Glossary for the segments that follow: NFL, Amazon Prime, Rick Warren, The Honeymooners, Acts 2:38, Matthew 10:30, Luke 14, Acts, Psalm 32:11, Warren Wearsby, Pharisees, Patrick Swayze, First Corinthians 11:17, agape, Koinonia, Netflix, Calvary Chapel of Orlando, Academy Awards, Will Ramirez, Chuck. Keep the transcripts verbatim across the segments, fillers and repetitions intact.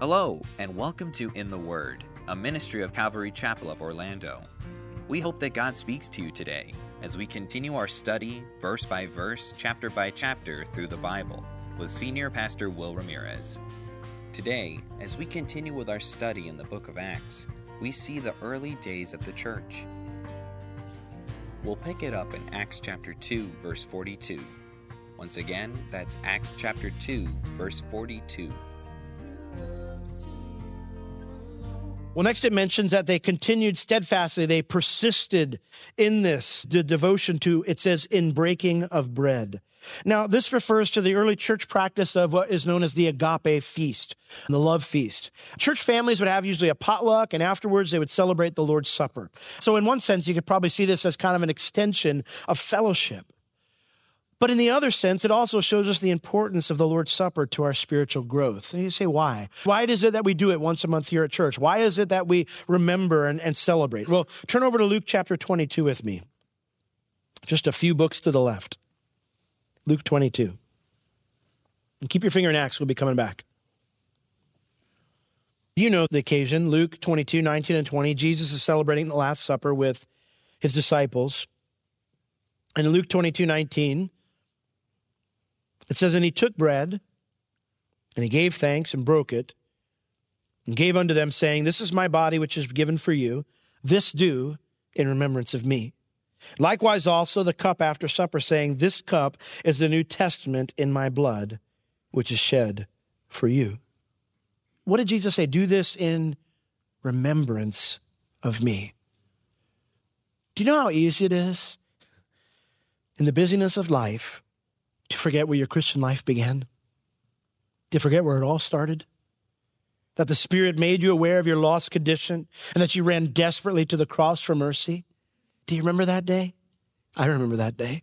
Hello, and welcome to In the Word, a ministry of Calvary Chapel of Orlando. We hope that God speaks to you today as we continue our study, verse by verse, chapter by chapter, through the Bible, with Senior Pastor Will Ramirez. Today, as we continue with our study in the book of Acts, we see the early days of the church. We'll pick it up in Acts chapter two, verse forty-two. Once again, that's Acts chapter two, verse forty-two. Well, next it mentions that they continued steadfastly. They persisted in this the devotion to, it says, in breaking of bread. Now, this refers to the early church practice of what is known as the agape feast, the love feast. Church families would have usually a potluck, and afterwards they would celebrate the Lord's Supper. So in one sense, you could probably see this as kind of an extension of fellowship. But in the other sense, it also shows us the importance of the Lord's Supper to our spiritual growth. And you say, why? Why is it that we do it once a month here at church? Why is it that we remember and, and celebrate? Well, turn over to Luke chapter twenty-two with me. Just a few books to the left. Luke twenty-two. And keep your finger in Acts. We'll be coming back. You know the occasion, Luke twenty-two, nineteen and twenty. Jesus is celebrating the Last Supper with his disciples. And in Luke twenty-two, nineteen... it says, and he took bread, and he gave thanks and broke it, and gave unto them, saying, this is my body which is given for you. This do in remembrance of me. Likewise also the cup after supper, saying, this cup is the New Testament in my blood, which is shed for you. What did Jesus say? Do this in remembrance of me. Do you know how easy it is in the busyness of life to forget where your Christian life began? To forget where it all started? That the Spirit made you aware of your lost condition and that you ran desperately to the cross for mercy? Do you remember that day? I remember that day.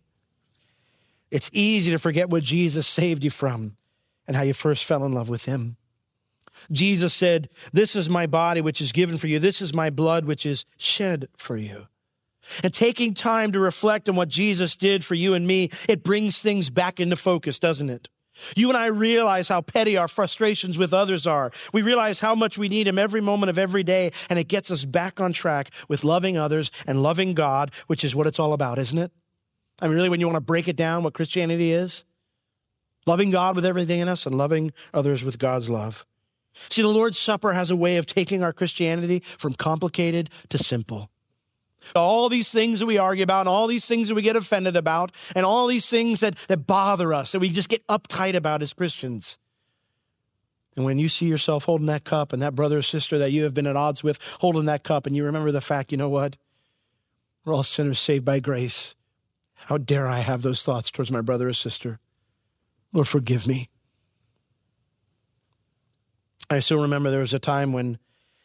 It's easy to forget what Jesus saved you from and how you first fell in love with him. Jesus said, this is my body which is given for you. This is my blood which is shed for you. And taking time to reflect on what Jesus did for you and me, it brings things back into focus, doesn't it? You and I realize how petty our frustrations with others are. We realize how much we need him every moment of every day, and it gets us back on track with loving others and loving God, which is what it's all about, isn't it? I mean, really, when you want to break it down, what Christianity is, loving God with everything in us and loving others with God's love. See, the Lord's Supper has a way of taking our Christianity from complicated to simple. All these things that we argue about, and all these things that we get offended about, and all these things that, that bother us, that we just get uptight about as Christians. And when you see yourself holding that cup, and that brother or sister that you have been at odds with holding that cup, and you remember the fact, you know what? We're all sinners saved by grace. How dare I have those thoughts towards my brother or sister? Lord, forgive me. I still remember there was a time when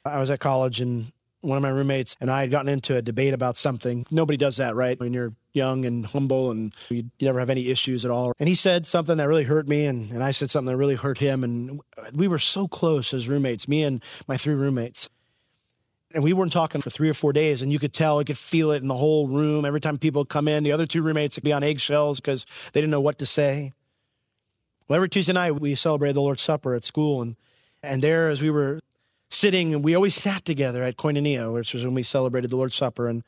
I was at college, and one of my roommates and I had gotten into a debate about something. Nobody does that, right? When you're young and humble and you never have any issues at all. And he said something that really hurt me, and, and I said something that really hurt him. And we were so close as roommates, me and my three roommates. And we weren't talking for three or four days, and you could tell, you could feel it in the whole room. Every time people would come in, the other two roommates would be on eggshells because they didn't know what to say. Well, every Tuesday night, we celebrated the Lord's Supper at school. And, and there, as we were sitting, and we always sat together at Koinonia, which was when we celebrated the Lord's Supper, and,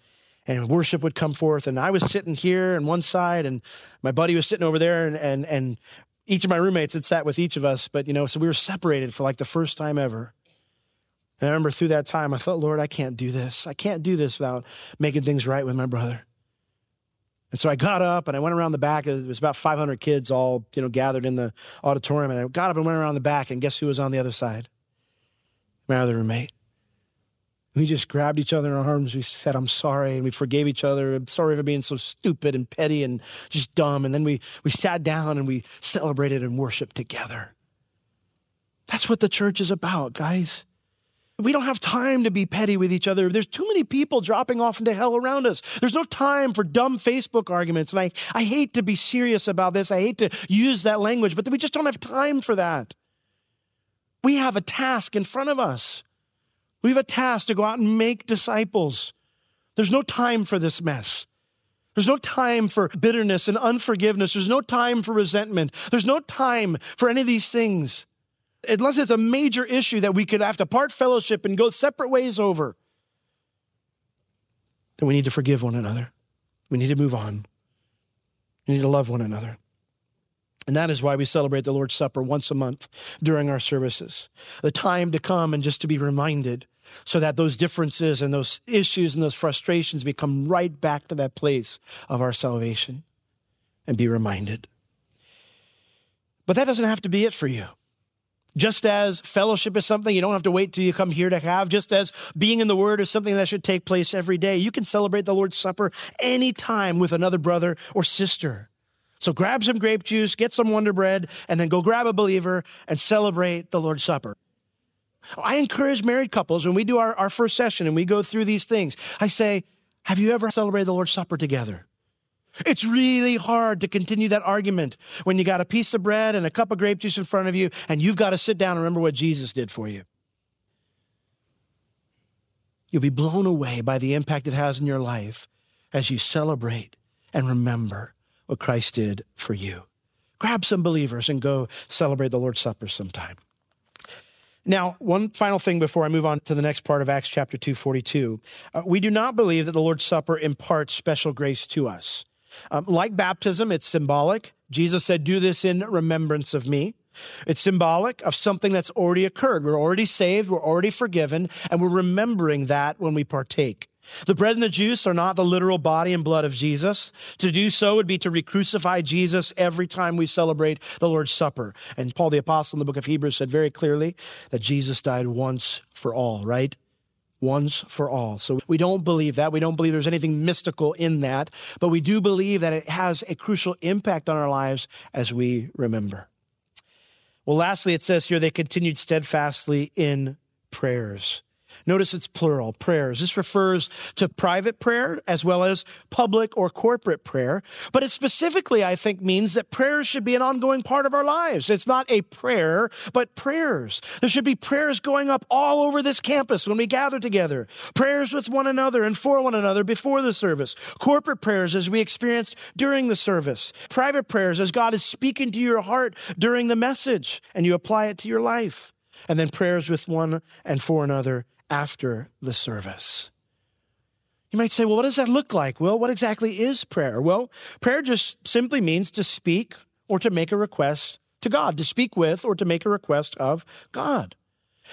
and worship would come forth. And I was sitting here on one side, and my buddy was sitting over there, and, and and each of my roommates had sat with each of us. But, you know, so we were separated for like the first time ever. And I remember through that time, I thought, Lord, I can't do this. I can't do this without making things right with my brother. And so I got up and I went around the back. It was about five hundred kids all, you know, gathered in the auditorium. And I got up and went around the back, and guess who was on the other side? My other roommate. We just grabbed each other in our arms. We said, I'm sorry. And we forgave each other. I'm sorry for being so stupid and petty and just dumb. And then we, we sat down and we celebrated and worshiped together. That's what the church is about, guys. We don't have time to be petty with each other. There's too many people dropping off into hell around us. There's no time for dumb Facebook arguments. And I, I hate to be serious about this. I hate to use that language, but we just don't have time for that. We have a task in front of us. We have a task to go out and make disciples. There's no time for this mess. There's no time for bitterness and unforgiveness. There's no time for resentment. There's no time for any of these things. Unless it's a major issue that we could have to part fellowship and go separate ways over, then we need to forgive one another. We need to move on. We need to love one another. And that is why we celebrate the Lord's Supper once a month during our services. The time to come and just to be reminded so that those differences and those issues and those frustrations, we come right back to that place of our salvation and be reminded. But that doesn't have to be it for you. Just as fellowship is something you don't have to wait till you come here to have, just as being in the Word is something that should take place every day, you can celebrate the Lord's Supper anytime with another brother or sister. So grab some grape juice, get some Wonder Bread, and then go grab a believer and celebrate the Lord's Supper. I encourage married couples, when we do our, our first session and we go through these things, I say, have you ever celebrated the Lord's Supper together? It's really hard to continue that argument when you got a piece of bread and a cup of grape juice in front of you, and you've got to sit down and remember what Jesus did for you. You'll be blown away by the impact it has in your life as you celebrate and remember what Christ did for you. Grab some believers and go celebrate the Lord's Supper sometime. Now, one final thing before I move on to the next part of Acts chapter two forty-two. Uh, we do not believe that the Lord's Supper imparts special grace to us. Um, like baptism, it's symbolic. Jesus said, do this in remembrance of me. It's symbolic of something that's already occurred. We're already saved, we're already forgiven, and we're remembering that when we partake. The bread and the juice are not the literal body and blood of Jesus. To do so would be to re-crucify Jesus every time we celebrate the Lord's Supper. And Paul the Apostle in the book of Hebrews said very clearly that Jesus died once for all, right? Once for all. So we don't believe that. We don't believe there's anything mystical in that, but we do believe that it has a crucial impact on our lives as we remember. Well, lastly, it says here, they continued steadfastly in prayers. Notice it's plural, prayers. This refers to private prayer as well as public or corporate prayer. But it specifically, I think, means that prayers should be an ongoing part of our lives. It's not a prayer, but prayers. There should be prayers going up all over this campus when we gather together. Prayers with one another and for one another before the service. Corporate prayers as we experienced during the service. Private prayers as God is speaking to your heart during the message and you apply it to your life. And then prayers with one and for another after the service. You might say, well, what does that look like? Well, what exactly is prayer? Well, prayer just simply means to speak or to make a request to God, to speak with or to make a request of God.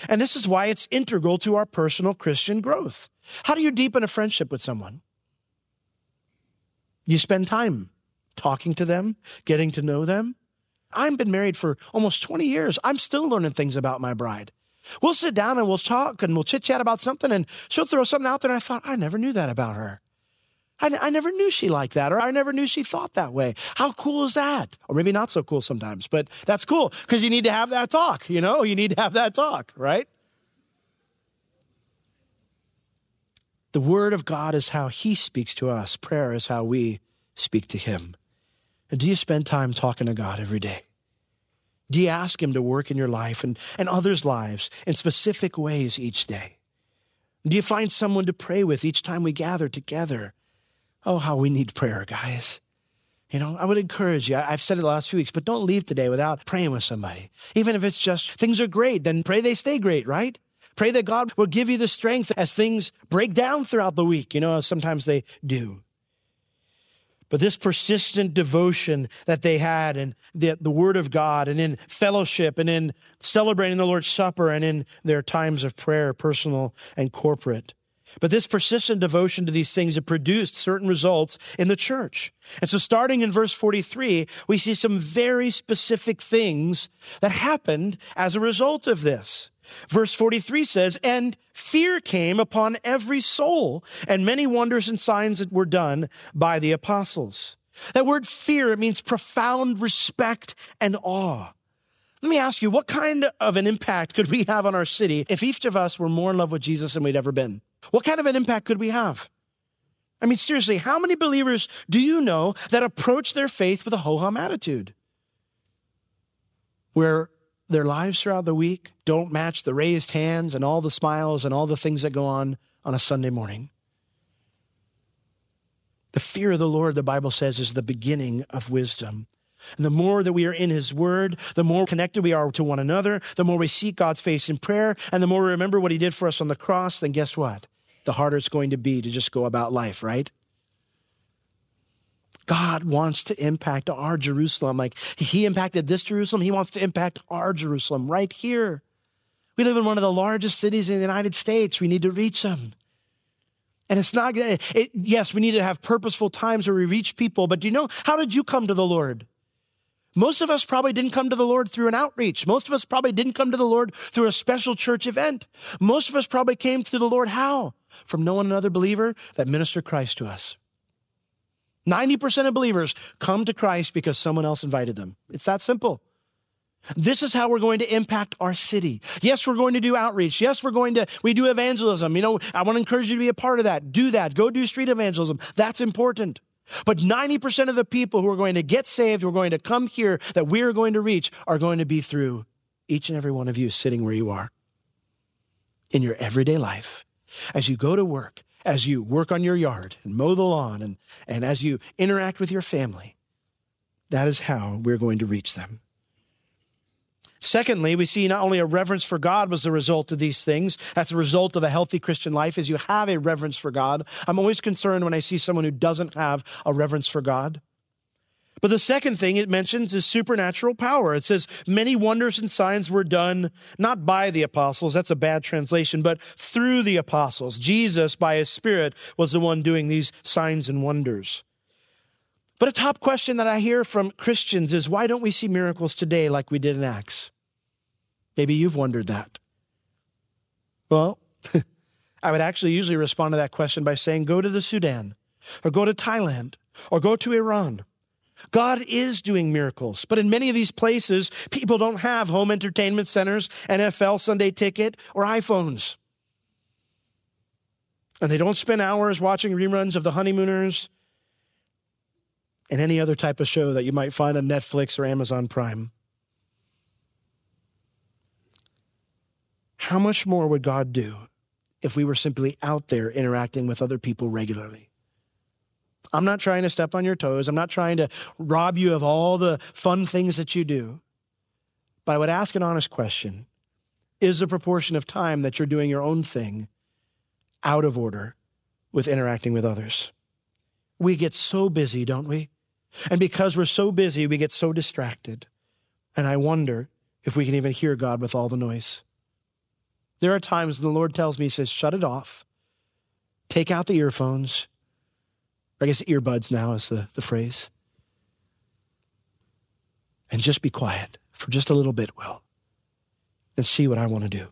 And this is why it's integral to our personal Christian growth. How do you deepen a friendship with someone? You spend time talking to them, getting to know them. I've been married for almost twenty years. I'm still learning things about my bride. We'll sit down and we'll talk and we'll chit-chat about something and she'll throw something out there. And I thought, I never knew that about her. I, I never knew she liked that, or I never knew she thought that way. How cool is that? Or maybe not so cool sometimes, but that's cool because you need to have that talk, you know? You need to have that talk, right? The Word of God is how He speaks to us. Prayer is how we speak to Him. And do you spend time talking to God every day? Do you ask Him to work in your life and, and others' lives in specific ways each day? Do you find someone to pray with each time we gather together? Oh, how we need prayer, guys. You know, I would encourage you. I've said it the last few weeks, but don't leave today without praying with somebody. Even if it's just things are great, then pray they stay great, right? Pray that God will give you the strength as things break down throughout the week. You know, sometimes they do. But this persistent devotion that they had in the, the Word of God and in fellowship and in celebrating the Lord's Supper and in their times of prayer, personal and corporate, But this persistent devotion to these things have produced certain results in the church. And so starting in verse forty-three, we see some very specific things that happened as a result of this. Verse forty-three says, and fear came upon every soul, and many wonders and signs that were done by the apostles. That word fear, it means profound respect and awe. Let me ask you, what kind of an impact could we have on our city if each of us were more in love with Jesus than we'd ever been? What kind of an impact could we have? I mean, seriously, how many believers do you know that approach their faith with a ho-hum attitude? Where their lives throughout the week don't match the raised hands and all the smiles and all the things that go on on a Sunday morning. The fear of the Lord, the Bible says, is the beginning of wisdom. And the more that we are in his word, the more connected we are to one another, the more we seek God's face in prayer, and the more we remember what he did for us on the cross, then guess what? The harder it's going to be to just go about life, right? God wants to impact our Jerusalem. Like he impacted this Jerusalem, he wants to impact our Jerusalem right here. We live in one of the largest cities in the United States. We need to reach them. And it's not, it, yes, we need to have purposeful times where we reach people, but do you know, how did you come to the Lord? Most of us probably didn't come to the Lord through an outreach. Most of us probably didn't come to the Lord through a special church event. Most of us probably came to the Lord how? From knowing another believer that ministered Christ to us. ninety percent of believers come to Christ because someone else invited them. It's that simple. This is how we're going to impact our city. Yes, we're going to do outreach. Yes, we're going to, we do evangelism. You know, I want to encourage you to be a part of that. Do that. Go do street evangelism. That's important. But ninety percent of the people who are going to get saved, who are going to come here, that we are going to reach, are going to be through each and every one of you sitting where you are in your everyday life. As you go to work, as you work on your yard and mow the lawn, and, and as you interact with your family, that is how we're going to reach them. Secondly, we see not only a reverence for God was the result of these things, that's the result of a healthy Christian life, is you have a reverence for God. I'm always concerned when I see someone who doesn't have a reverence for God. But the second thing it mentions is supernatural power. It says, many wonders and signs were done, not by the apostles, that's a bad translation, but through the apostles. Jesus, by his Spirit, was the one doing these signs and wonders. But a top question that I hear from Christians is, why don't we see miracles today like we did in Acts? Maybe you've wondered that. Well, I would actually usually respond to that question by saying, go to the Sudan, or go to Thailand, or go to Iran. God is doing miracles, but in many of these places, people don't have home entertainment centers, N F L Sunday Ticket, or iPhones. And they don't spend hours watching reruns of The Honeymooners and any other type of show that you might find on Netflix or Amazon Prime. How much more would God do if we were simply out there interacting with other people regularly? I'm not trying to step on your toes. I'm not trying to rob you of all the fun things that you do. But I would ask an honest question. Is the proportion of time that you're doing your own thing out of order with interacting with others? We get so busy, don't we? And because we're so busy, we get so distracted. And I wonder if we can even hear God with all the noise. There are times when the Lord tells me, he says, shut it off. Take out the earphones. I guess earbuds now is the, the phrase. And just be quiet for just a little bit, Will, and see what I want to do.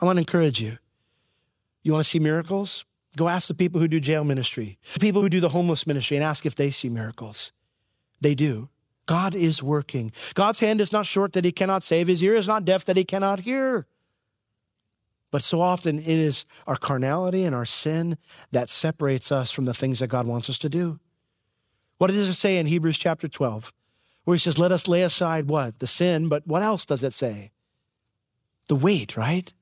I want to encourage you. You want to see miracles? Go ask the people who do jail ministry, the people who do the homeless ministry, and ask if they see miracles. They do. God is working. God's hand is not short that he cannot save. His ear is not deaf that he cannot hear. But so often it is our carnality and our sin that separates us from the things that God wants us to do. What does it say in Hebrews chapter twelve? Where he says, let us lay aside what? The sin, but what else does it say? The weight, right?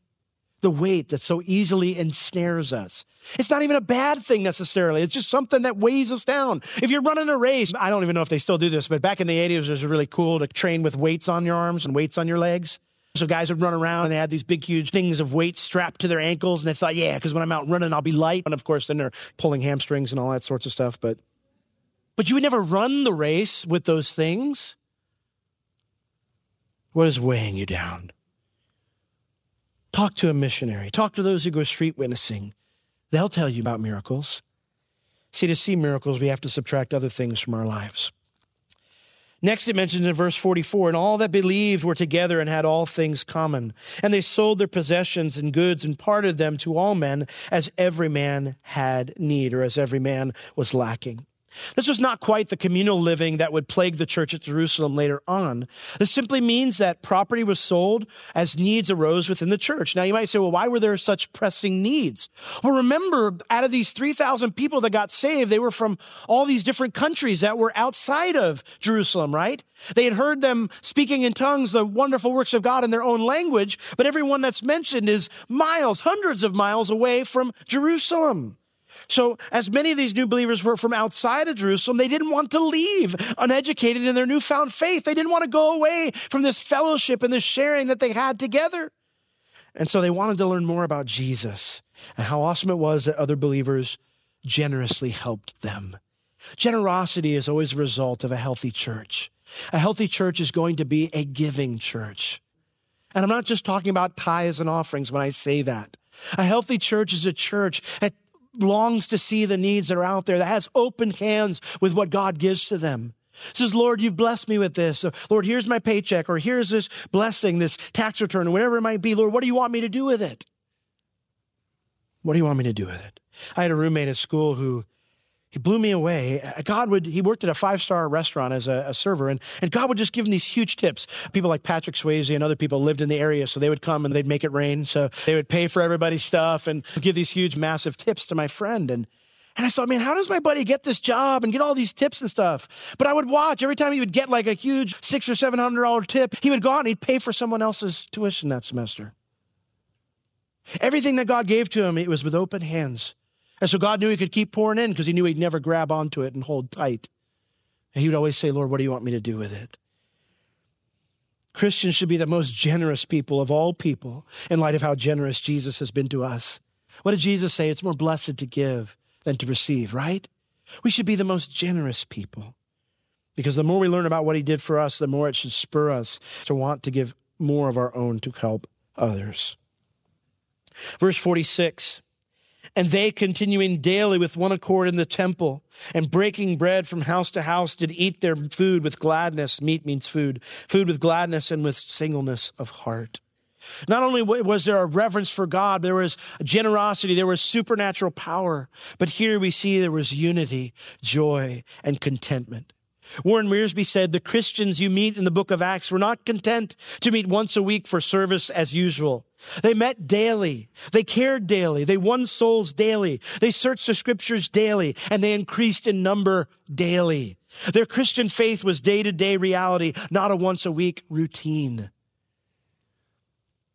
The weight that so easily ensnares us. It's not even a bad thing necessarily. It's just something that weighs us down. If you're running a race, I don't even know if they still do this, but back in the eighties, it was really cool to train with weights on your arms and weights on your legs. So guys would run around and they had these big, huge things of weight strapped to their ankles. And they thought, yeah, because when I'm out running, I'll be light. And of course, then they're pulling hamstrings and all that sorts of stuff. But, but you would never run the race with those things. What is weighing you down? Talk to a missionary. Talk to those who go street witnessing. They'll tell you about miracles. See, to see miracles, we have to subtract other things from our lives. Next, it mentions in verse forty-four, and all that believed were together and had all things common. And they sold their possessions and goods and parted them to all men as every man had need, or as every man was lacking. This was not quite the communal living that would plague the church at Jerusalem later on. This simply means that property was sold as needs arose within the church. Now you might say, well, why were there such pressing needs? Well, remember, out of these three thousand people that got saved, they were from all these different countries that were outside of Jerusalem, right? They had heard them speaking in tongues, the wonderful works of God in their own language, but everyone that's mentioned is miles, hundreds of miles away from Jerusalem. So as many of these new believers were from outside of Jerusalem, they didn't want to leave uneducated in their newfound faith. They didn't want to go away from this fellowship and this sharing that they had together. And so they wanted to learn more about Jesus and how awesome it was that other believers generously helped them. Generosity is always a result of a healthy church. A healthy church is going to be a giving church. And I'm not just talking about tithes and offerings when I say that. A healthy church is a church that longs to see the needs that are out there, that has open hands with what God gives to them. Says, Lord, you've blessed me with this. Lord, here's my paycheck, or here's this blessing, this tax return, or whatever it might be. Lord, what do you want me to do with it? What do you want me to do with it? I had a roommate at school who, he blew me away. God would, he worked at a five-star restaurant as a, a server, and, and God would just give him these huge tips. People like Patrick Swayze and other people lived in the area, so they would come and they'd make it rain. So they would pay for everybody's stuff and give these huge, massive tips to my friend. And And I thought, man, how does my buddy get this job and get all these tips and stuff? But I would watch every time he would get like a huge six or seven hundred dollars tip, he would go out and he'd pay for someone else's tuition that semester. Everything that God gave to him, it was with open hands. And so God knew he could keep pouring in because he knew he'd never grab onto it and hold tight. And he would always say, Lord, what do you want me to do with it? Christians should be the most generous people of all people in light of how generous Jesus has been to us. What did Jesus say? It's more blessed to give than to receive, right? We should be the most generous people because the more we learn about what he did for us, the more it should spur us to want to give more of our own to help others. Verse forty-six, and they, continuing daily with one accord in the temple and breaking bread from house to house, did eat their food with gladness. Meat means food. Food with gladness and with singleness of heart. Not only was there a reverence for God, there was generosity, there was supernatural power. But here we see there was unity, joy, and contentment. Warren Wearsby said, the Christians you meet in the book of Acts were not content to meet once a week for service as usual. They met daily. They cared daily. They won souls daily. They searched the scriptures daily, and they increased in number daily. Their Christian faith was day-to-day reality, not a once-a-week routine.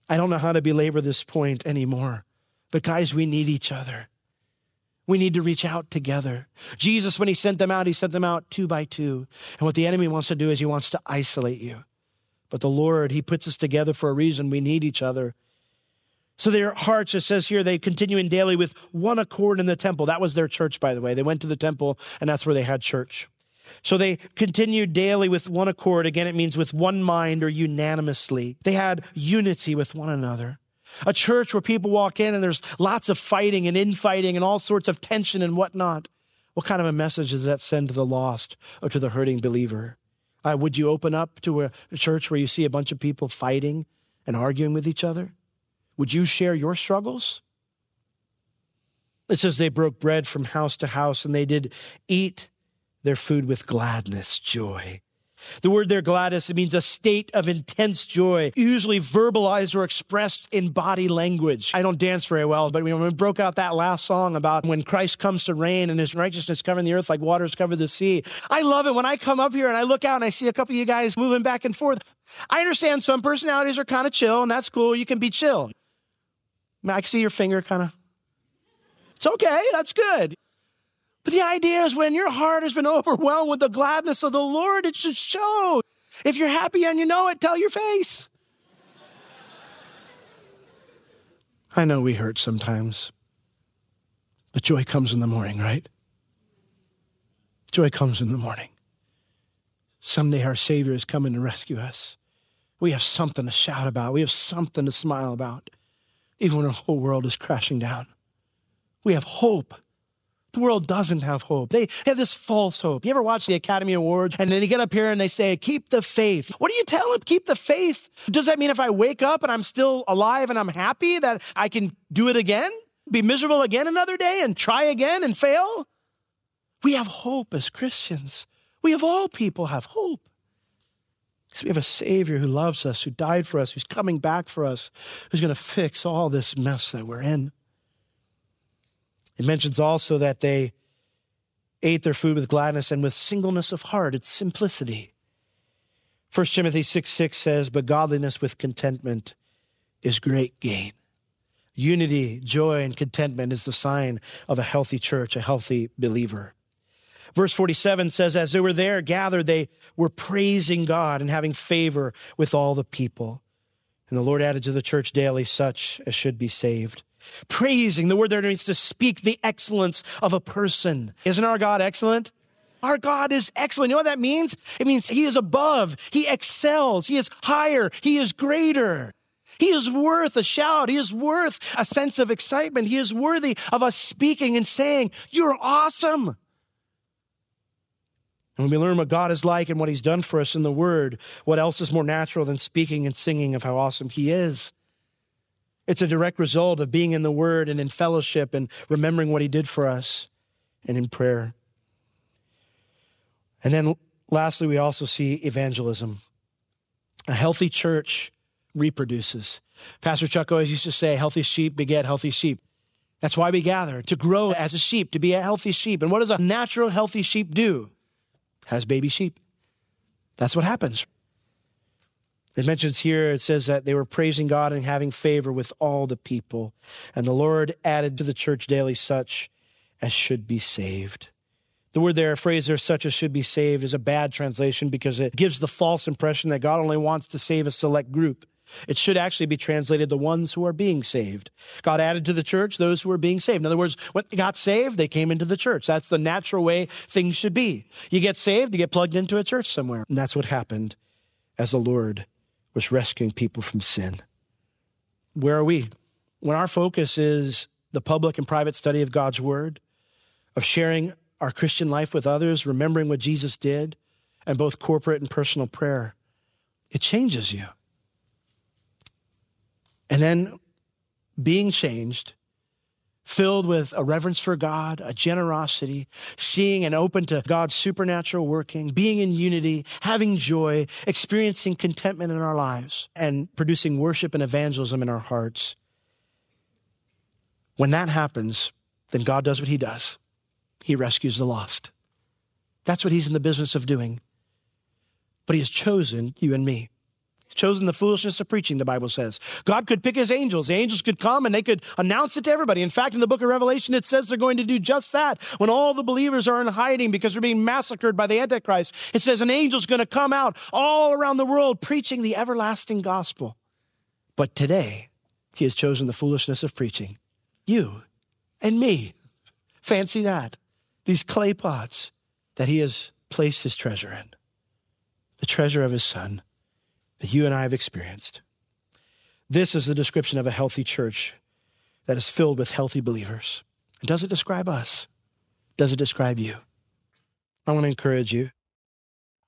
I don't know how to belabor this point anymore, but guys, we need each other. We need to reach out together. Jesus, when he sent them out, he sent them out two by two. And what the enemy wants to do is he wants to isolate you. But the Lord, he puts us together for a reason. We need each other. So their hearts, it says here, they continue in daily with one accord in the temple. That was their church, by the way. They went to the temple, and that's where they had church. So they continued daily with one accord. Again, it means with one mind or unanimously. They had unity with one another. A church where people walk in and there's lots of fighting and infighting and all sorts of tension and whatnot. What kind of a message does that send to the lost or to the hurting believer? Uh, would you open up to a, a church where you see a bunch of people fighting and arguing with each other? Would you share your struggles? It says they broke bread from house to house and they did eat their food with gladness, joy. The word there, gladness, it means a state of intense joy, usually verbalized or expressed in body language. I don't dance very well, but when we broke out that last song about when Christ comes to reign and his righteousness covering the earth like waters cover the sea. I love it when I come up here and I look out and I see a couple of you guys moving back and forth. I understand some personalities are kind of chill, and that's cool. You can be chill. I can see your finger kind of. It's okay. That's good. But the idea is when your heart has been overwhelmed with the gladness of the Lord, it should show. If you're happy and you know it, tell your face. I know we hurt sometimes, but joy comes in the morning, right? Joy comes in the morning. Someday our Savior is coming to rescue us. We have something to shout about. We have something to smile about, even when our whole world is crashing down. We have hope. The world doesn't have hope. They have this false hope. You ever watch the Academy Awards and then you get up here and they say, keep the faith. What do you tell them? Keep the faith. Does that mean if I wake up and I'm still alive and I'm happy that I can do it again? Be miserable again another day and try again and fail? We have hope as Christians. We of all people have hope. Because we have a Savior who loves us, who died for us, who's coming back for us, who's going to fix all this mess that we're in. It mentions also that they ate their food with gladness and with singleness of heart. It's simplicity. First Timothy six six says, but godliness with contentment is great gain. Unity, joy, and contentment is the sign of a healthy church, a healthy believer. Verse forty-seven says, as they were there gathered, they were praising God and having favor with all the people. And the Lord added to the church daily such as should be saved. Praising, the word there means to speak the excellence of a person. Isn't our God excellent? Our God is excellent. You know what that means? It means he is above, he excels, he is higher, he is greater. He is worth a shout. He is worth a sense of excitement. He is worthy of us speaking and saying, you're awesome. And when we learn what God is like and what he's done for us in the word, what else is more natural than speaking and singing of how awesome he is? It's a direct result of being in the word and in fellowship and remembering what he did for us and in prayer. And then lastly, we also see evangelism. A healthy church reproduces. Pastor Chuck always used to say, healthy sheep beget healthy sheep. That's why we gather, to grow as a sheep, to be a healthy sheep. And what does a natural healthy sheep do? Has baby sheep. That's what happens. It mentions here, it says that they were praising God and having favor with all the people. And the Lord added to the church daily such as should be saved. The word there, a phrase there, such as should be saved, is a bad translation because it gives the false impression that God only wants to save a select group. It should actually be translated the ones who are being saved. God added to the church those who are being saved. In other words, when they got saved, they came into the church. That's the natural way things should be. You get saved, you get plugged into a church somewhere. And that's what happened as the Lord was rescuing people from sin. Where are we? When our focus is the public and private study of God's word, of sharing our Christian life with others, remembering what Jesus did, and both corporate and personal prayer, it changes you. And then being changed, filled with a reverence for God, a generosity, seeing and open to God's supernatural working, being in unity, having joy, experiencing contentment in our lives, and producing worship and evangelism in our hearts. When that happens, then God does what he does. He rescues the lost. That's what he's in the business of doing. But he has chosen you and me. Chosen the foolishness of preaching, the Bible says. God could pick his angels. The angels could come and they could announce it to everybody. In fact, in the book of Revelation, it says they're going to do just that. When all the believers are in hiding because they're being massacred by the Antichrist, it says an angel's going to come out all around the world preaching the everlasting gospel. But today, he has chosen the foolishness of preaching. You and me. Fancy that. These clay pots that he has placed his treasure in. The treasure of his son. That you and I have experienced. This is the description of a healthy church that is filled with healthy believers. And does it describe us? Does it describe you? I want to encourage you.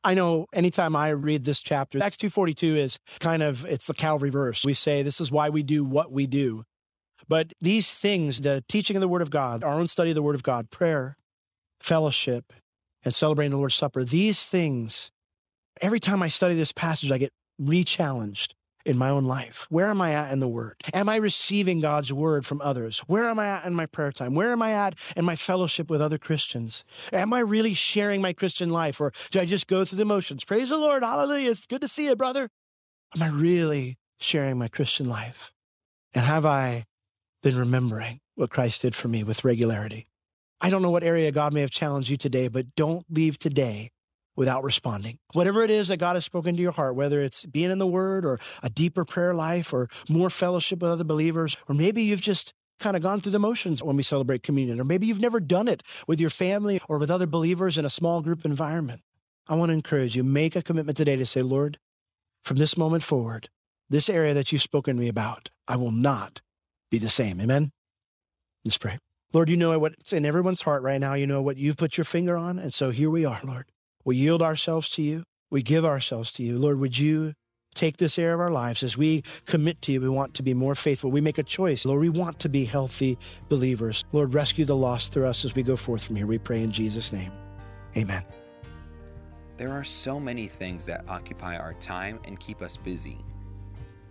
I know anytime I read this chapter, Acts two forty-two is kind of, it's the Calvary verse. We say, this is why we do what we do. But these things, the teaching of the Word of God, our own study of the Word of God, prayer, fellowship, and celebrating the Lord's Supper, these things, every time I study this passage, I get re-challenged in my own life. Where am I at in the word? Am I receiving God's word from others? Where am I at in my prayer time? Where am I at in my fellowship with other Christians? Am I really sharing my Christian life? Or do I just go through the motions? Praise the Lord. Hallelujah. It's good to see you, brother. Am I really sharing my Christian life? And have I been remembering what Christ did for me with regularity? I don't know what area God may have challenged you today, but don't leave today without responding. Whatever it is that God has spoken to your heart, whether it's being in the word or a deeper prayer life or more fellowship with other believers, or maybe you've just kind of gone through the motions when we celebrate communion, or maybe you've never done it with your family or with other believers in a small group environment. I want to encourage you, make a commitment today to say, Lord, from this moment forward, this area that you've spoken to me about, I will not be the same. Amen? Let's pray. Lord, you know what's in everyone's heart right now. You know what you've put your finger on. And so here we are, Lord. We yield ourselves to you. We give ourselves to you. Lord, would you take this air of our lives as we commit to you? We want to be more faithful. We make a choice. Lord, we want to be healthy believers. Lord, rescue the lost through us as we go forth from here. We pray in Jesus' name. Amen. There are so many things that occupy our time and keep us busy.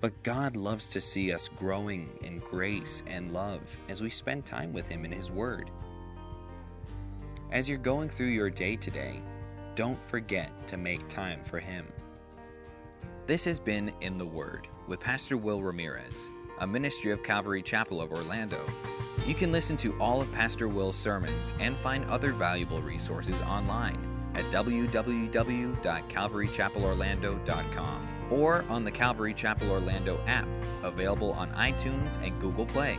But God loves to see us growing in grace and love as we spend time with Him in His Word. As you're going through your day today, don't forget to make time for Him. This has been In the Word with Pastor Will Ramirez, a ministry of Calvary Chapel of Orlando. You can listen to all of Pastor Will's sermons and find other valuable resources online at w w w dot calvary chapel orlando dot com or on the Calvary Chapel Orlando app, available on iTunes and Google Play.